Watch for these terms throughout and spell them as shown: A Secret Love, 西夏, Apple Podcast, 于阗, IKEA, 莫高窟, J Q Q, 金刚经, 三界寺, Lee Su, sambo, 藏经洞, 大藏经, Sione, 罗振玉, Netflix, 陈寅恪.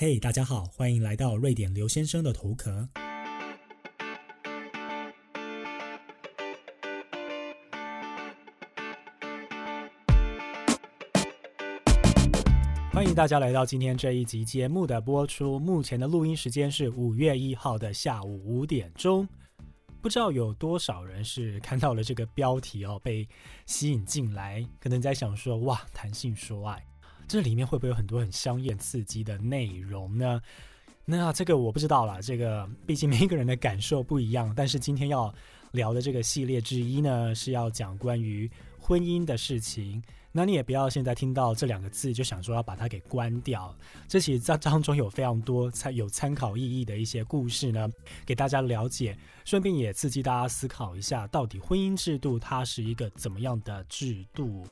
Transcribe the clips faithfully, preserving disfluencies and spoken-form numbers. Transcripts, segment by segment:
嘿，大家好，欢迎来到瑞典刘先生的头壳。欢迎大家来到今天这一集节目的播出，目前的录音时间是五月一号的下午五点钟。不知道有多少人是看到了这个标题哦，被吸引进来，可能在想说，哇，谈性说爱，这里面会不会有很多很香艳刺激的内容呢？那这个我不知道啦，这个毕竟每一个人的感受不一样。但是今天要聊的这个系列之一呢，是要讲关于婚姻的事情。那你也不要现在听到这两个字就想说要把它给关掉，这其实当中有非常多有参考意义的一些故事呢，给大家了解，顺便也刺激大家思考一下，到底婚姻制度它是一个怎么样的制度。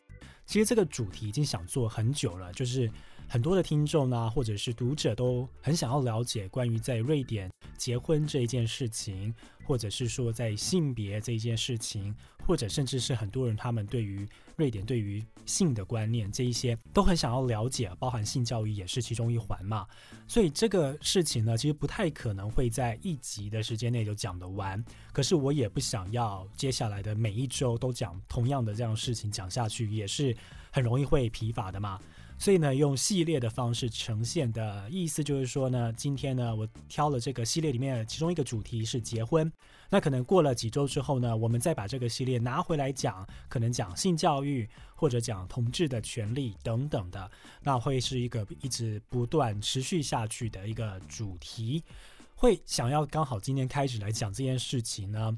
其实这个主题已经想做很久了，就是很多的听众啊，或者是读者都很想要了解关于在瑞典结婚这一件事情，或者是说在性别这一件事情，或者甚至是很多人他们对于瑞典对于性的观念，这一些都很想要了解，包含性教育也是其中一环嘛。所以这个事情呢，其实不太可能会在一集的时间内就讲得完，可是我也不想要接下来的每一周都讲同样的这样的事情讲下去，也是很容易会疲乏的嘛。所以呢，用系列的方式呈现的意思就是说呢，今天呢，我挑了这个系列里面的其中一个主题是结婚，那可能过了几周之后呢，我们再把这个系列拿回来讲，可能讲性教育或者讲同志的权利等等的，那会是一个一直不断持续下去的一个主题。会想要刚好今天开始来讲这件事情呢，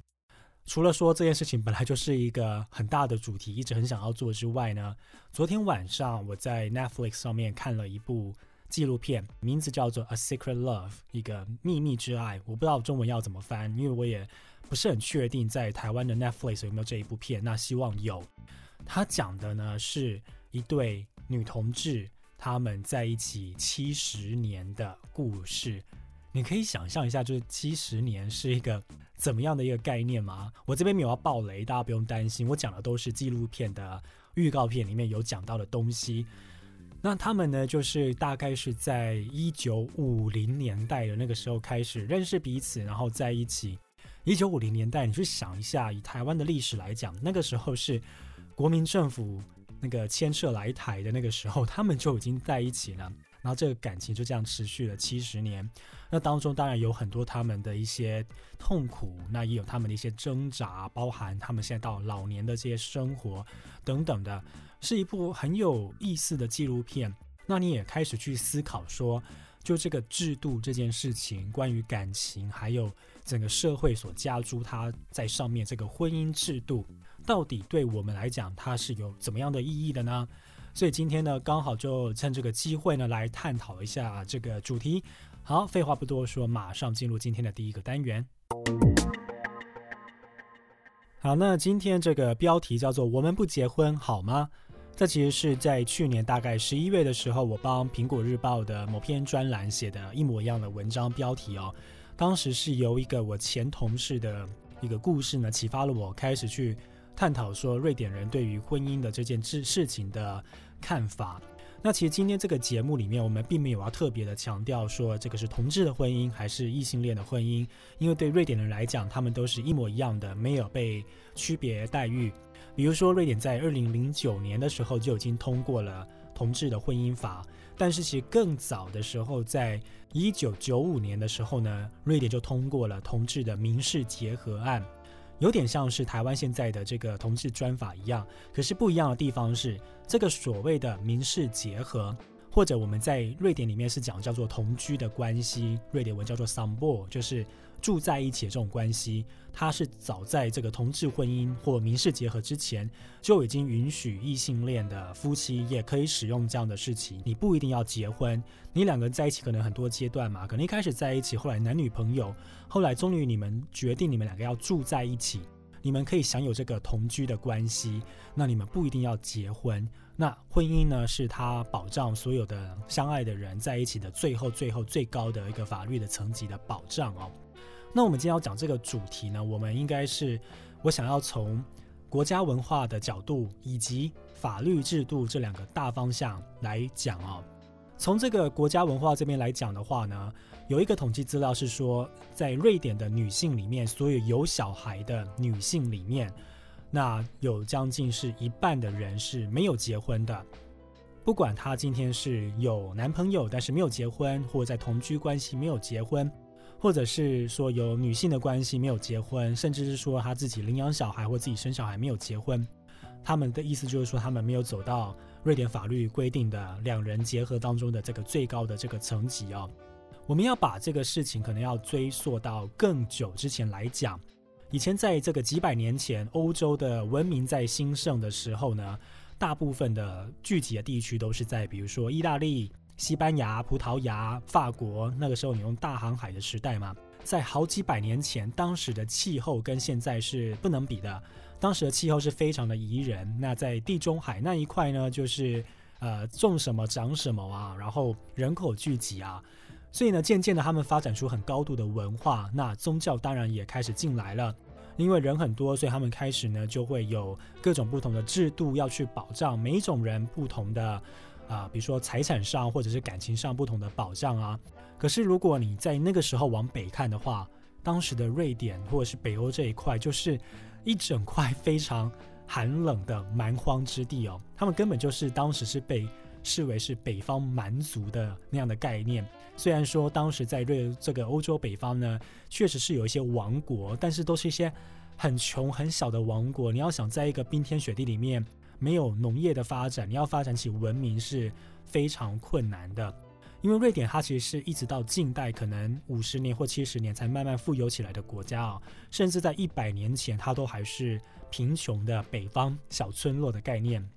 除了说这件事情本来就是一个很大的主题，一直很想要做之外呢，昨天晚上我在 Netflix 上面看了一部纪录片，名字叫做 A Secret Love， 一个秘密之爱，我不知道中文要怎么翻，因为我也不是很确定在台湾的 Netflix 有没有这一部片，那希望有。他讲的呢，是一对女同志他们在一起七十年的故事。你可以想象一下，就是七十年是一个怎么样的一个概念吗？我这边没有要爆雷，大家不用担心，我讲的都是纪录片的预告片里面有讲到的东西。那他们呢，就是大概是在一九五零年代的那个时候开始认识彼此，然后在一起。一九五零年代，你去想一下，以台湾的历史来讲，那个时候是国民政府那个牵涉来台的那个时候，他们就已经在一起了。然后这个感情就这样持续了七十年，那当中当然有很多他们的一些痛苦，那也有他们的一些挣扎，包含他们现在到老年的这些生活等等的，是一部很有意思的纪录片。那你也开始去思考说，就这个制度这件事情，关于感情，还有整个社会所加诸它在上面这个婚姻制度，到底对我们来讲它是有怎么样的意义的呢？所以今天呢，刚好就趁这个机会呢，来探讨一下这个主题。好，废话不多说，马上进入今天的第一个单元。好，那今天这个标题叫做“我们不结婚好吗”。这其实是在去年大概十一月的时候，我帮苹果日报的某篇专栏写的一模一样的文章标题哦。当时是由一个我前同事的一个故事呢，启发了我开始去探讨说瑞典人对于婚姻的这件事情的看法。那其实今天这个节目里面，我们并没有要特别的强调说这个是同志的婚姻还是异性恋的婚姻，因为对瑞典人来讲，他们都是一模一样的，没有被区别待遇。比如说瑞典在二零零九年的时候就已经通过了同志的婚姻法，但是其实更早的时候，在一九九五年的时候呢，瑞典就通过了同志的民事结合案，有点像是台湾现在的这个同志专法一样，可是不一样的地方是，这个所谓的民事结合，或者我们在瑞典里面是讲叫做同居的关系，瑞典文叫做 sambo， 就是住在一起的这种关系，它是早在这个同志婚姻或民事结合之前，就已经允许异性恋的夫妻也可以使用这样的事情。你不一定要结婚，你两个人在一起可能很多阶段嘛，可能一开始在一起，后来男女朋友，后来终于你们决定你们两个要住在一起，你们可以享有这个同居的关系，那你们不一定要结婚。那婚姻呢，是它保障所有的相爱的人在一起的最后最后最高的一个法律的层级的保障哦。那我们今天要讲这个主题呢，我们应该是我想要从国家文化的角度以及法律制度这两个大方向来讲哦。从这个国家文化这边来讲的话呢，有一个统计资料是说，在瑞典的女性里面，所有有小孩的女性里面，那有将近是一半的人是没有结婚的。不管她今天是有男朋友但是没有结婚，或者在同居关系没有结婚，或者是说有女性的关系没有结婚，甚至是说她自己领养小孩或自己生小孩没有结婚，他们的意思就是说他们没有走到瑞典法律规定的两人结合当中的这个最高的这个层级哦。我们要把这个事情可能要追溯到更久之前来讲。以前在这个几百年前，欧洲的文明在兴盛的时候呢，大部分的聚集的地区都是在比如说意大利、西班牙、葡萄牙、法国，那个时候你用大航海的时代嘛，在好几百年前，当时的气候跟现在是不能比的。当时的气候是非常的宜人，那在地中海那一块呢，就是呃种什么长什么啊，然后人口聚集啊，所以呢，渐渐的他们发展出很高度的文化，那宗教当然也开始进来了。因为人很多，所以他们开始呢就会有各种不同的制度要去保障每一种人不同的呃，比如说财产上或者是感情上不同的保障啊。可是如果你在那个时候往北看的话，当时的瑞典或者是北欧这一块就是一整块非常寒冷的蛮荒之地哦，他们根本就是当时是被视为是北方蛮族的那样的概念。虽然说当时在瑞这个欧洲北方呢，确实是有一些王国，但是都是一些很穷很小的王国。你要想在一个冰天雪地里面没有农业的发展，你要发展起文明是非常困难的。因为瑞典它其实是一直到近代可能五十年或七十年才慢慢富有起来的国家哦，甚至在一百年前它都还是贫穷的北方小村落的概念。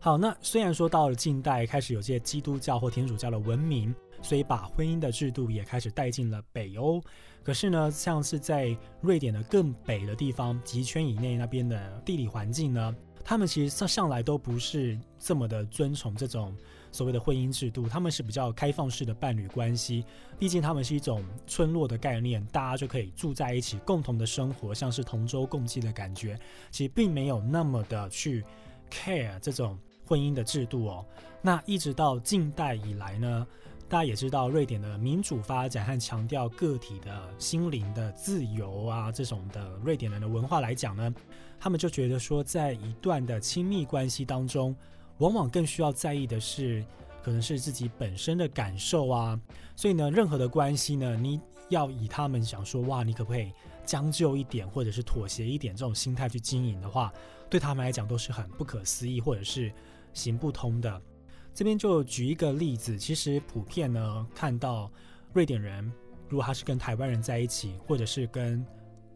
好，那虽然说到了近代开始有些基督教或天主教的文明，所以把婚姻的制度也开始带进了北欧。可是呢，像是在瑞典的更北的地方，极圈以内那边的地理环境呢，他们其实向来都不是这么的尊崇这种所谓的婚姻制度，他们是比较开放式的伴侣关系。毕竟他们是一种村落的概念，大家就可以住在一起共同的生活，像是同舟共济的感觉，其实并没有那么的去 care 这种婚姻的制度哦。那一直到近代以来呢，大家也知道瑞典的民主发展和强调个体的心灵的自由啊，这种的瑞典人的文化来讲呢，他们就觉得说在一段的亲密关系当中，往往更需要在意的是可能是自己本身的感受啊。所以呢，任何的关系呢，你要以他们想说哇你可不可以将就一点或者是妥协一点这种心态去经营的话，对他们来讲都是很不可思议或者是行不通的。这边就举一个例子，其实普遍呢看到瑞典人，如果他是跟台湾人在一起，或者是跟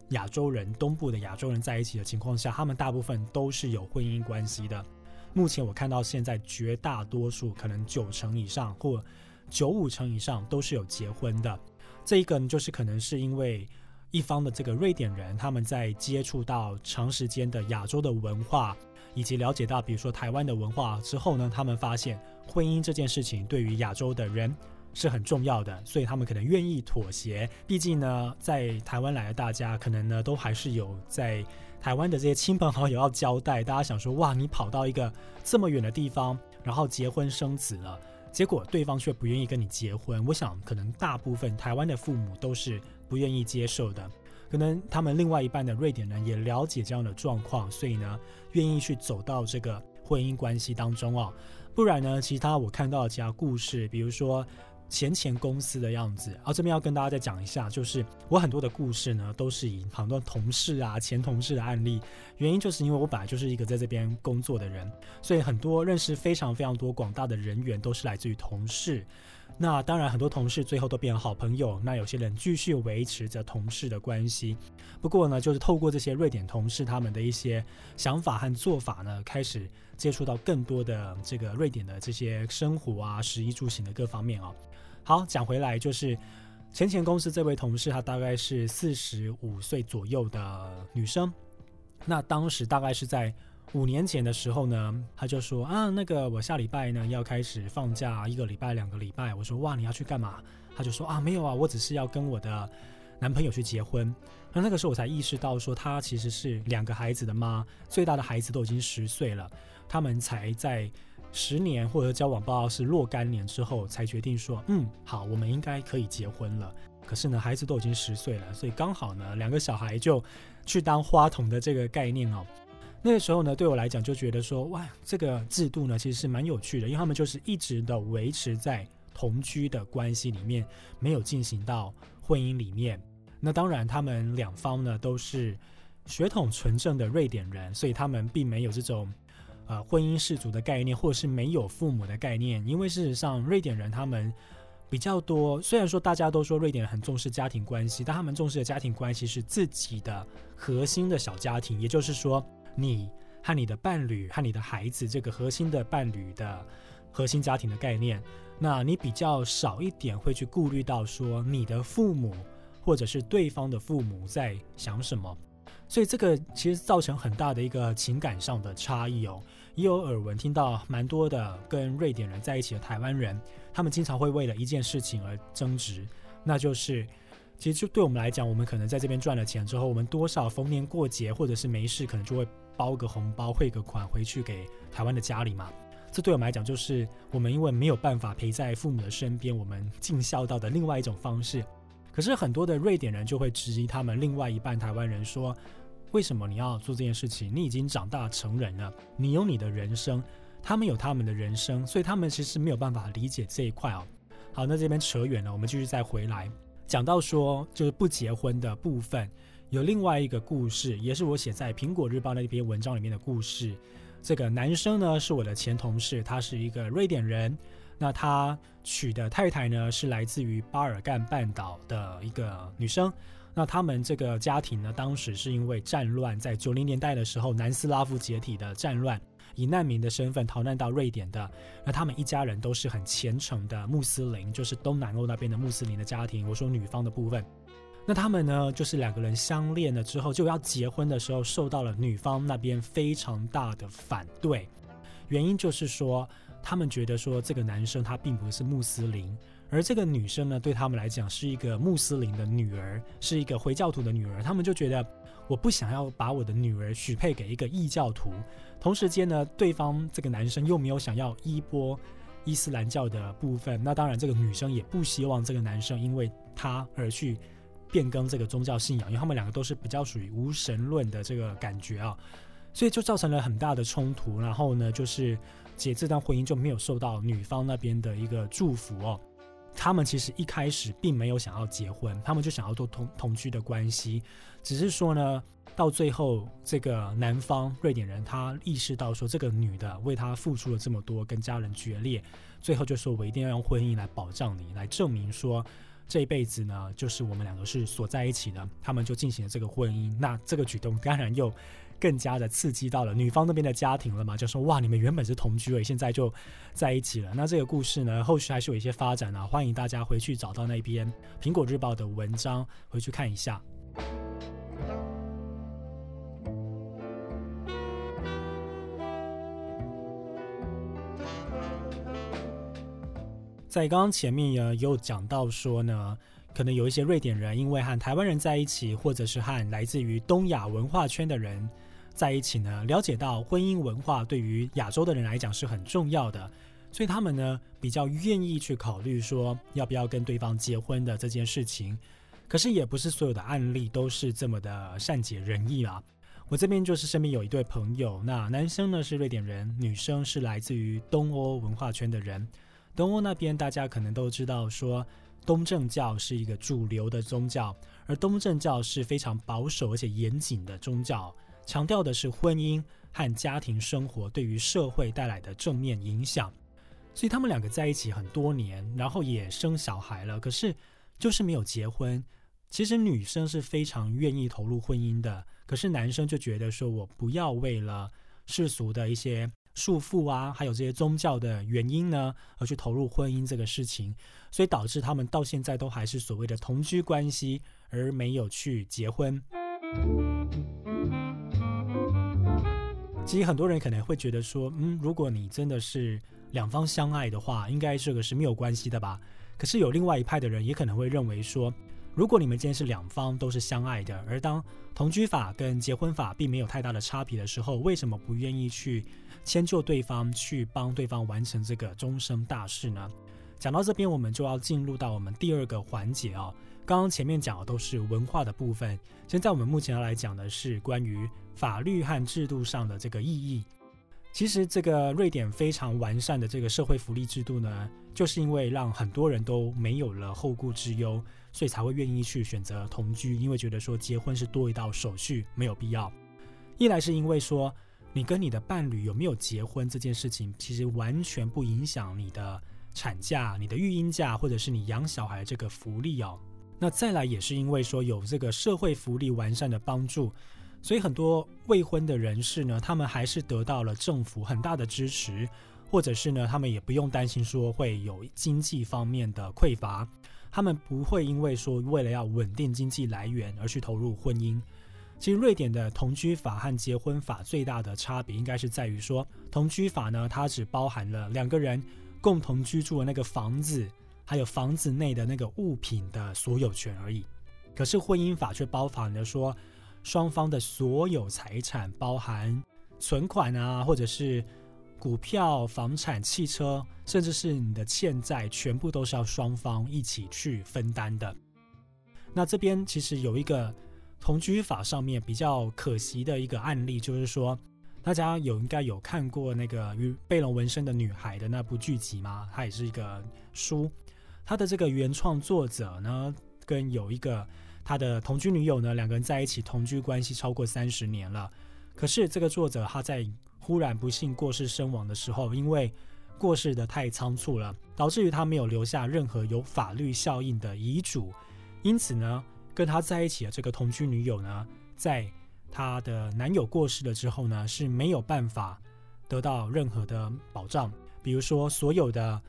亚洲人东部的亚洲人在一起的情况下，他们大部分都是有婚姻关系的。目前我看到现在绝大多数可能九成以上或九五成以上都是有结婚的。这一个就是可能是因为一方的这个瑞典人，他们在接触到长时间的亚洲的文化，以及了解到比如说台湾的文化之后呢，他们发现婚姻这件事情对于亚洲的人是很重要的，所以他们可能愿意妥协。毕竟呢，在台湾来的大家可能呢都还是有在台湾的这些亲朋好友要交代，大家想说哇你跑到一个这么远的地方然后结婚生子了，结果对方却不愿意跟你结婚，我想可能大部分台湾的父母都是不愿意接受的。可能他们另外一半的瑞典人也了解这样的状况，所以呢愿意去走到这个婚姻关系当中哦。不然呢，其他我看到的其他故事，比如说前前公司的样子啊，这边要跟大家再讲一下，就是我很多的故事呢都是以很多同事啊前同事的案例，原因就是因为我本来就是一个在这边工作的人，所以很多认识非常非常多广大的人员都是来自于同事。那当然很多同事最后都变成好朋友，那有些人继续维持着同事的关系。不过呢，就是透过这些瑞典同事他们的一些想法和做法呢，开始接触到更多的这个瑞典的这些生活啊、食衣住行的各方面哦。好，讲回来，就是前前公司这位同事，她大概是四十五岁左右的女生，那当时大概是在五年前的时候呢，他就说啊，那个我下礼拜呢要开始放假，一个礼拜两个礼拜。我说哇，你要去干嘛？他就说啊，没有啊，我只是要跟我的男朋友去结婚。那那个时候我才意识到说，他其实是两个孩子的妈，最大的孩子都已经十岁了，他们才在十年或者交往报告是若干年之后才决定说，嗯，好，我们应该可以结婚了。可是呢，孩子都已经十岁了，所以刚好呢，两个小孩就去当花童的这个概念哦。那个时候呢，对我来讲就觉得说，哇，这个制度呢其实是蛮有趣的，因为他们就是一直的维持在同居的关系里面，没有进行到婚姻里面。那当然，他们两方呢都是血统纯正的瑞典人，所以他们并没有这种呃婚姻氏族的概念，或是没有父母的概念。因为事实上，瑞典人他们比较多，虽然说大家都说瑞典人很重视家庭关系，但他们重视的家庭关系是自己的核心的小家庭，也就是说，你和你的伴侣和你的孩子这个核心的伴侣的核心家庭的概念。那你比较少一点会去顾虑到说你的父母或者是对方的父母在想什么，所以这个其实造成很大的一个情感上的差异哦。也有耳闻听到蛮多的跟瑞典人在一起的台湾人，他们经常会为了一件事情而争执，那就是其实就对我们来讲，我们可能在这边赚了钱之后，我们多少逢年过节或者是没事可能就会包个红包汇个款回去给台湾的家里嘛，这对我们来讲就是我们因为没有办法陪在父母的身边，我们尽孝道的另外一种方式。可是很多的瑞典人就会质疑他们另外一半台湾人说，为什么你要做这件事情，你已经长大成人了，你有你的人生，他们有他们的人生，所以他们其实没有办法理解这一块哦。好，那这边扯远了，我们继续再回来讲到说就是不结婚的部分。有另外一个故事，也是我写在苹果日报那篇文章里面的故事。这个男生呢是我的前同事，他是一个瑞典人，那他娶的太太呢是来自于巴尔干半岛的一个女生。那他们这个家庭呢，当时是因为战乱，在九零年代的时候南斯拉夫解体的战乱，以难民的身份逃难到瑞典的。那他们一家人都是很虔诚的穆斯林，就是东南欧那边的穆斯林的家庭，我说女方的部分。那他们呢就是两个人相恋了之后就要结婚的时候，受到了女方那边非常大的反对。原因就是说他们觉得说这个男生他并不是穆斯林，而这个女生呢对他们来讲是一个穆斯林的女儿，是一个回教徒的女儿。他们就觉得我不想要把我的女儿许配给一个异教徒，同时间呢对方这个男生又没有想要依波伊斯兰教的部分，那当然这个女生也不希望这个男生因为他而去变更这个宗教信仰，因为他们两个都是比较属于无神论的这个感觉啊，所以就造成了很大的冲突。然后呢，就是结这段婚姻就没有受到女方那边的一个祝福哦。他们其实一开始并没有想要结婚，他们就想要做 同, 同居的关系，只是说呢，到最后这个男方瑞典人他意识到说这个女的为他付出了这么多，跟家人决裂，最后就说我一定要用婚姻来保障你，来证明说这一辈子呢就是我们两个是锁在一起的。他们就进行了这个婚姻，那这个举动当然又更加的刺激到了女方那边的家庭了嘛，就说哇，你们原本是同居而已，现在就在一起了。那这个故事呢后续还是有一些发展啊，欢迎大家回去找到那篇苹果日报的文章回去看一下。在刚刚前面也有讲到说呢，可能有一些瑞典人因为和台湾人在一起，或者是和来自于东亚文化圈的人在一起呢，了解到婚姻文化对于亚洲的人来讲是很重要的，所以他们呢比较愿意去考虑说要不要跟对方结婚的这件事情。可是也不是所有的案例都是这么的善解人意啊。我这边就是身边有一对朋友，那男生呢是瑞典人，女生是来自于东欧文化圈的人。东欧那边大家可能都知道说东正教是一个主流的宗教，而东正教是非常保守而且严谨的宗教，强调的是婚姻和家庭生活对于社会带来的正面影响。所以他们两个在一起很多年，然后也生小孩了，可是就是没有结婚。其实女生是非常愿意投入婚姻的，可是男生就觉得说我不要为了世俗的一些束缚啊，还有这些宗教的原因呢，而去投入婚姻这个事情，所以导致他们到现在都还是所谓的同居关系，而没有去结婚。其实很多人可能会觉得说，嗯，如果你真的是两方相爱的话，应该这个是没有关系的吧。可是有另外一派的人也可能会认为说，如果你们今天是两方都是相爱的，而当同居法跟结婚法并没有太大的差别的时候，为什么不愿意去迁就对方，去帮对方完成这个终身大事呢？讲到这边，我们就要进入到我们第二个环节哦。刚刚前面讲的都是文化的部分，现在我们目前要来讲的是关于法律和制度上的这个意义。其实这个瑞典非常完善的这个社会福利制度呢，就是因为让很多人都没有了后顾之忧，所以才会愿意去选择同居，因为觉得说结婚是多一道手续，没有必要。一来是因为说你跟你的伴侣有没有结婚这件事情，其实完全不影响你的产假、你的育婴假，或者是你养小孩这个福利哦。那再来也是因为说有这个社会福利完善的帮助，所以很多未婚的人士呢，他们还是得到了政府很大的支持，或者是呢，他们也不用担心说会有经济方面的匮乏，他们不会因为说为了要稳定经济来源而去投入婚姻。其实瑞典的同居法和结婚法最大的差别应该是在于说，同居法呢，它只包含了两个人共同居住的那个房子，还有房子内的那个物品的所有权而已。可是婚姻法却包含了说双方的所有财产，包含存款啊，或者是股票、房产、汽车，甚至是你的欠债，全部都是要双方一起去分担的。那这边其实有一个同居法上面比较可惜的一个案例，就是说大家有应该有看过那个贝隆纹身的女孩的那部剧集吗？它也是一个书，它的这个原创作者呢，跟有一个他的同居女友呢，两个人在一起同居关系超过三十年了。可是这个作者他在忽然不幸过世身亡的时候，因为过世的太仓促了，导致于他没有留下任何有法律效应的遗嘱，因此呢，跟他在一起的这个同居女友呢，在她的男友过世了之后呢，是没有办法得到任何的保障，比如说所有的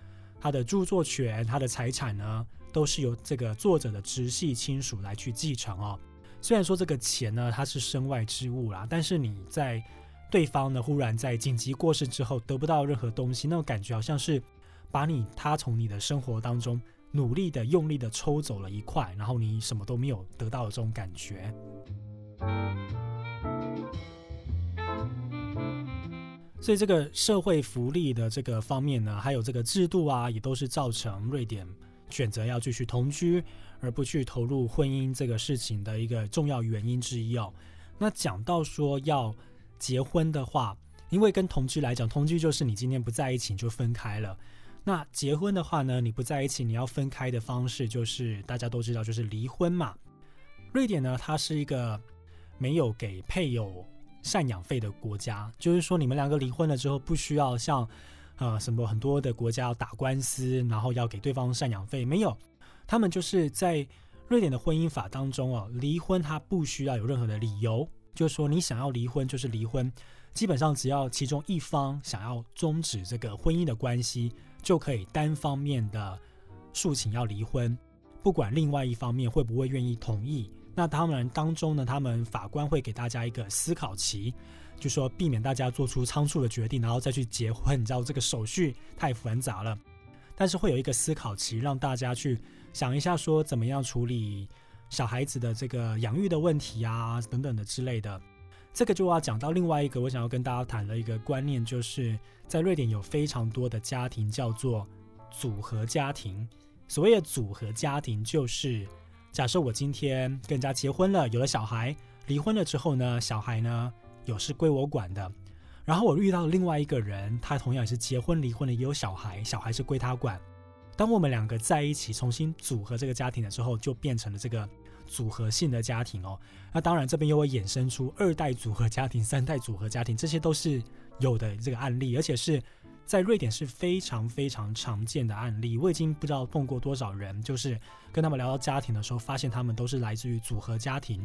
她的著作权、她的财产呢，都是由这个作者的直系亲属来去继承哦。虽然说这个钱呢，它是身外之物啦，但是你在对方呢忽然在紧急过世之后得不到任何东西，那种感觉好像是把你他从你的生活当中努力的、用力的抽走了一块，然后你什么都没有得到的这种感觉。所以这个社会福利的这个方面呢，还有这个制度啊，也都是造成瑞典选择要继续同居而不去投入婚姻这个事情的一个重要原因之一哦。那讲到说要结婚的话，因为跟同居来讲，同居就是你今天不在一起你就分开了。那结婚的话呢，你不在一起，你要分开的方式就是大家都知道，就是离婚嘛。瑞典呢，它是一个没有给配偶赡养费的国家，就是说你们两个离婚了之后，不需要像呃什么很多的国家要打官司，然后要给对方赡养费，没有，他们就是在瑞典的婚姻法当中哦，离婚它不需要有任何的理由，就是说你想要离婚就是离婚，基本上只要其中一方想要终止这个婚姻的关系，就可以单方面的诉请要离婚，不管另外一方面会不会愿意同意。那当然当中呢，他们法官会给大家一个思考期，就说避免大家做出仓促的决定，然后再去结婚，你知道这个手续太繁杂了。但是会有一个思考期，让大家去想一下说怎么样处理小孩子的这个养育的问题啊，等等的之类的。这个就要讲到另外一个我想要跟大家谈的一个观念，就是在瑞典有非常多的家庭叫做组合家庭。所谓的组合家庭就是假设我今天跟人家结婚了，有了小孩，离婚了之后呢，小孩呢有是归我管的，然后我遇到另外一个人，他同样也是结婚离婚了，也有小孩，小孩是归他管。当我们两个在一起重新组合这个家庭的时候，就变成了这个组合性的家庭哦。那当然这边又会衍生出二代组合家庭、三代组合家庭，这些都是有的这个案例，而且是在瑞典是非常非常常见的案例。我已经不知道碰过多少人，就是跟他们聊到家庭的时候，发现他们都是来自于组合家庭，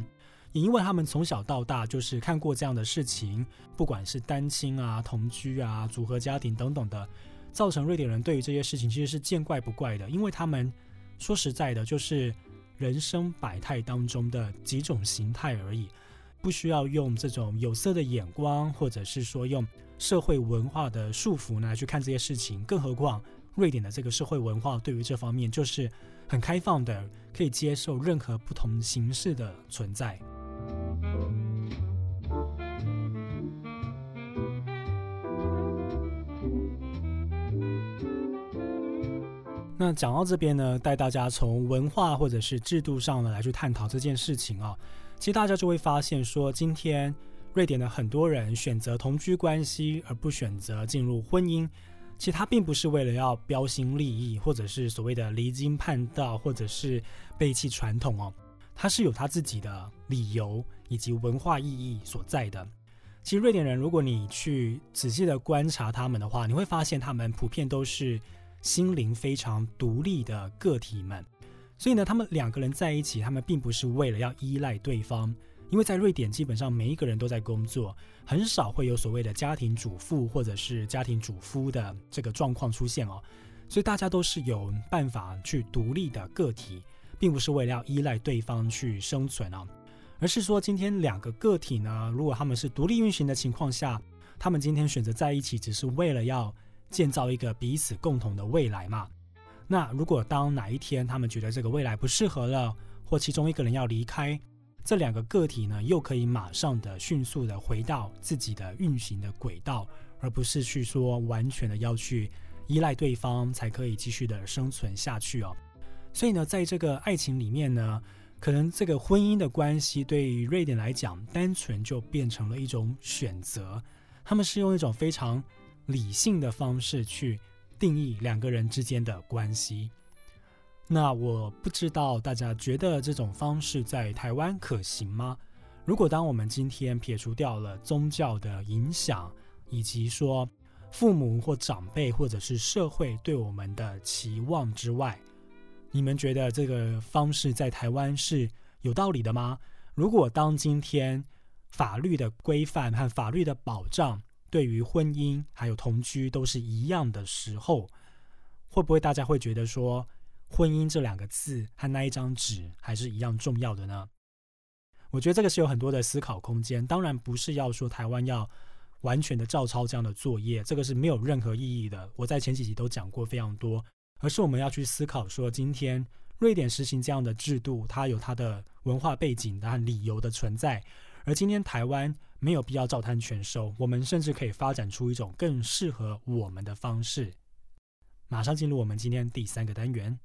也因为他们从小到大就是看过这样的事情，不管是单亲啊、同居啊、组合家庭等等的，造成瑞典人对于这些事情其实是见怪不怪的。因为他们说实在的，就是人生百态当中的几种形态而已，不需要用这种有色的眼光，或者是说用社会文化的束缚呢去看这些事情。更何况瑞典的这个社会文化对于这方面就是很开放的，可以接受任何不同形式的存在。那讲到这边呢，带大家从文化或者是制度上呢来去探讨这件事情啊、哦。其实大家就会发现说，今天瑞典的很多人选择同居关系而不选择进入婚姻，其实他并不是为了要标新立异，或者是所谓的离经叛道，或者是背弃传统哦，他是有他自己的理由以及文化意义所在的。其实瑞典人，如果你去仔细的观察他们的话，你会发现他们普遍都是心灵非常独立的个体们。所以呢，他们两个人在一起，他们并不是为了要依赖对方，因为在瑞典基本上每一个人都在工作，很少会有所谓的家庭主妇或者是家庭主夫的这个状况出现哦。所以大家都是有办法去独立的个体，并不是为了要依赖对方去生存哦。而是说，今天两个个体呢，如果他们是独立运行的情况下，他们今天选择在一起，只是为了要建造一个彼此共同的未来嘛。那如果当哪一天他们觉得这个未来不适合了，或其中一个人要离开，这两个个体呢，又可以马上的迅速的回到自己的运行的轨道，而不是去说完全的要去依赖对方才可以继续的生存下去哦。所以呢，在这个爱情里面呢，可能这个婚姻的关系对于瑞典来讲，单纯就变成了一种选择。他们是用一种非常理性的方式去定义两个人之间的关系。那我不知道大家觉得这种方式在台湾可行吗？如果当我们今天撇除掉了宗教的影响，以及说父母或长辈或者是社会对我们的期望之外，你们觉得这个方式在台湾是有道理的吗？如果当今天法律的规范和法律的保障对于婚姻还有同居都是一样的时候，会不会大家会觉得说，婚姻这两个字和那一张纸还是一样重要的呢？我觉得这个是有很多的思考空间，当然不是要说台湾要完全的照抄这样的作业，这个是没有任何意义的，我在前几集都讲过非常多。而是我们要去思考说，今天瑞典实行这样的制度，它有它的文化背景和理由的存在，而今天台湾没有必要照单全收，我们甚至可以发展出一种更适合我们的方式。马上进入我们今天第三个单元。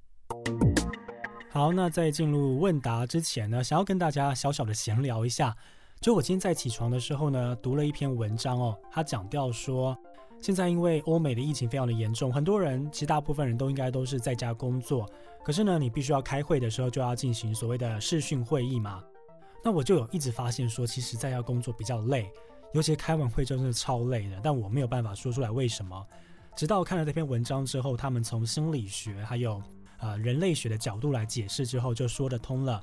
好，那在进入问答之前呢，想要跟大家小小的闲聊一下。就我今天在起床的时候呢，读了一篇文章哦，它讲到说，现在因为欧美的疫情非常的严重，很多人，其实大部分人都应该都是在家工作，可是呢，你必须要开会的时候就要进行所谓的视讯会议嘛。那我就有一直发现说，其实在家工作比较累，尤其开完会真的超累的，但我没有办法说出来为什么。直到看了这篇文章之后，他们从心理学还有、呃、人类学的角度来解释之后，就说得通了。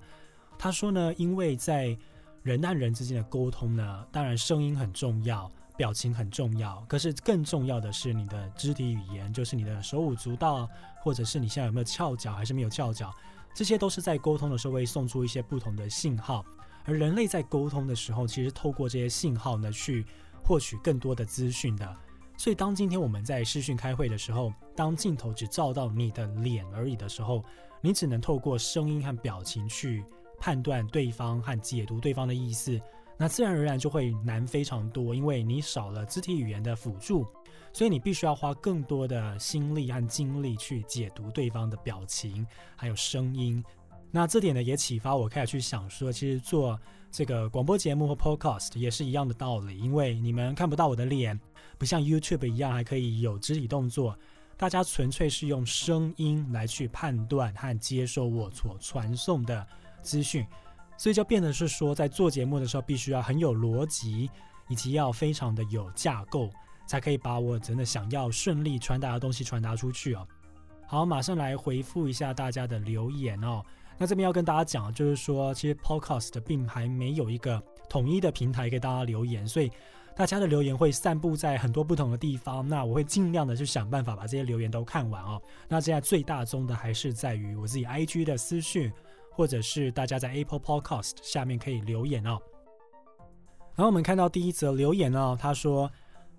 他说呢，因为在人和人之间的沟通呢，当然声音很重要，表情很重要，可是更重要的是你的肢体语言，就是你的手舞足蹈，或者是你现在有没有翘脚还是没有翘脚，这些都是在沟通的时候会送出一些不同的信号。而人类在沟通的时候，其实透过这些信号呢，去获取更多的资讯的。所以当今天我们在视讯开会的时候，当镜头只照到你的脸而已的时候，你只能透过声音和表情去判断对方和解读对方的意思，那自然而然就会难非常多，因为你少了肢体语言的辅助，所以你必须要花更多的心力和精力去解读对方的表情还有声音。那这点呢，也启发我开始去想说，其实做这个广播节目和 podcast 也是一样的道理，因为你们看不到我的脸，不像 YouTube 一样还可以有肢体动作，大家纯粹是用声音来去判断和接受我所传送的资讯。所以就变得是说，在做节目的时候必须要很有逻辑，以及要非常的有架构，才可以把我真的想要顺利传达的东西传达出去哦。好，马上来回复一下大家的留言哦。那这边要跟大家讲，就是说其实 Podcast 并还没有一个统一的平台给大家留言，所以大家的留言会散布在很多不同的地方，那我会尽量的去想办法把这些留言都看完哦。那现在最大宗的还是在于我自己 I G 的私讯，或者是大家在 Apple Podcast 下面可以留言哦。然后我们看到第一则留言哦，他说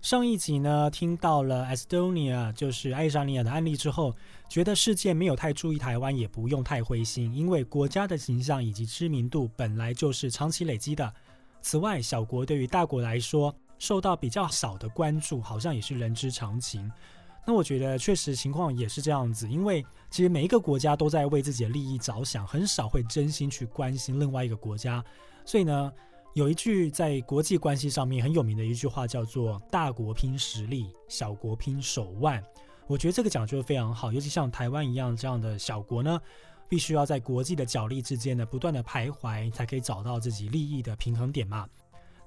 上一集呢听到了 Estonia 就是爱沙尼亚的案例之后，觉得世界没有太注意台湾也不用太灰心，因为国家的形象以及知名度本来就是长期累积的。此外，小国对于大国来说受到比较少的关注好像也是人之常情。那我觉得确实情况也是这样子，因为其实每一个国家都在为自己的利益着想，很少会真心去关心另外一个国家。所以呢，有一句在国际关系上面很有名的一句话叫做大国拼实力，小国拼手腕。我觉得这个讲究非常好，尤其像台湾一样这样的小国呢，必须要在国际的角力之间呢不断的徘徊，才可以找到自己利益的平衡点嘛。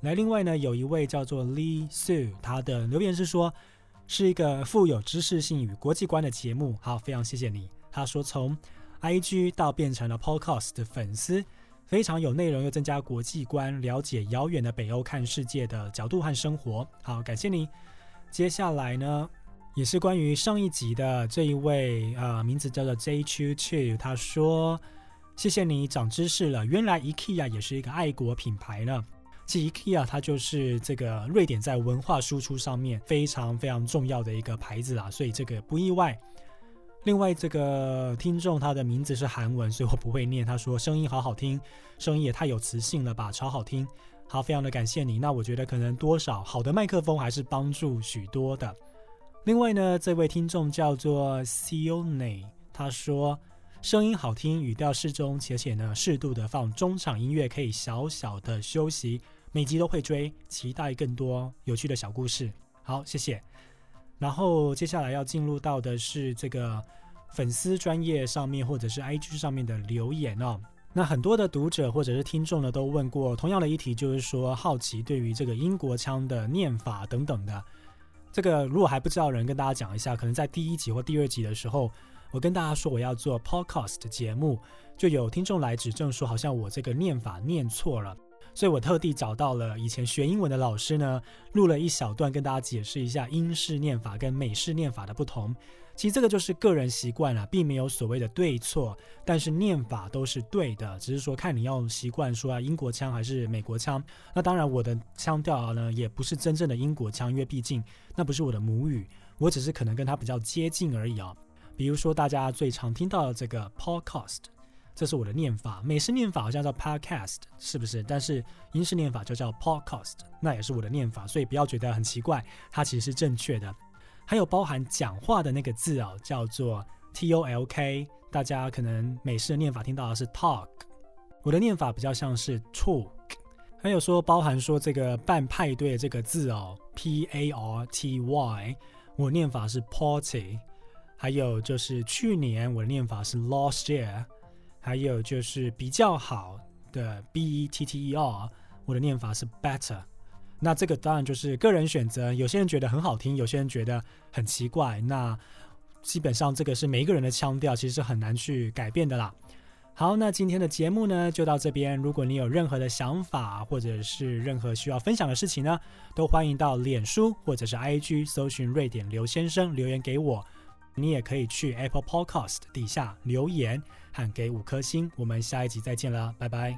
来，另外呢，有一位叫做 Lee Su， 他的留言是说是一个富有知识性与国际观的节目，好，非常谢谢你。他说从 I G 到变成了 Podcast 的粉丝，非常有内容又增加国际观，了解遥远的北欧看世界的角度和生活，好，感谢你。接下来呢也是关于上一集的这一位、呃、名字叫做 J Q Q， 他说谢谢你长知识了，原来 IKEA 也是一个爱国品牌呢。其实 IKEA 它就是这个瑞典在文化输出上面非常非常重要的一个牌子啦，所以这个不意外。另外这个听众他的名字是韩文，所以我不会念，他说声音好好听，声音也太有磁性了吧，超好听，好，非常的感谢你。那我觉得可能多少好的麦克风还是帮助许多的。另外呢，这位听众叫做 Sione， 他说声音好听，语调适中，且且呢适度的放中场音乐，可以小小的休息，每集都会追，期待更多有趣的小故事，好，谢谢。然后接下来要进入到的是这个粉丝专页上面或者是 I G 上面的留言哦。那很多的读者或者是听众呢都问过同样的议题，就是说好奇对于这个英国腔的念法等等的，这个如果还不知道人跟大家讲一下，可能在第一集或第二集的时候我跟大家说我要做 podcast 节目，就有听众来指正说好像我这个念法念错了，所以我特地找到了以前学英文的老师呢，录了一小段跟大家解释一下英式念法跟美式念法的不同。其实这个就是个人习惯啦，并没有所谓的对错，但是念法都是对的，只是说看你要习惯说、啊、英国腔还是美国腔。那当然我的腔调呢也不是真正的英国腔，因为毕竟那不是我的母语，我只是可能跟它比较接近而已哦。比如说大家最常听到的这个 podcast， 这是我的念法，美式念法好像叫 podcast 是不是，但是英式念法就叫 podcast， 那也是我的念法，所以不要觉得很奇怪，它其实是正确的。还有包含讲话的那个字、哦、叫做 talk， 大家可能美式的念法听到的是 talk， 我的念法比较像是 talk。 还有说包含说这个办派对这个字、哦、party， 我念法是 party。还有就是去年我的念法是 last year， 还有就是比较好的 better， 我的念法是 better。 那这个当然就是个人选择，有些人觉得很好听，有些人觉得很奇怪，那基本上这个是每一个人的腔调，其实是很难去改变的啦。好，那今天的节目呢就到这边，如果你有任何的想法或者是任何需要分享的事情呢，都欢迎到脸书或者是 I G 搜寻瑞典刘先生留言给我，你也可以去 Apple Podcast 底下留言和给五颗星，我们下一集再见啦，拜拜。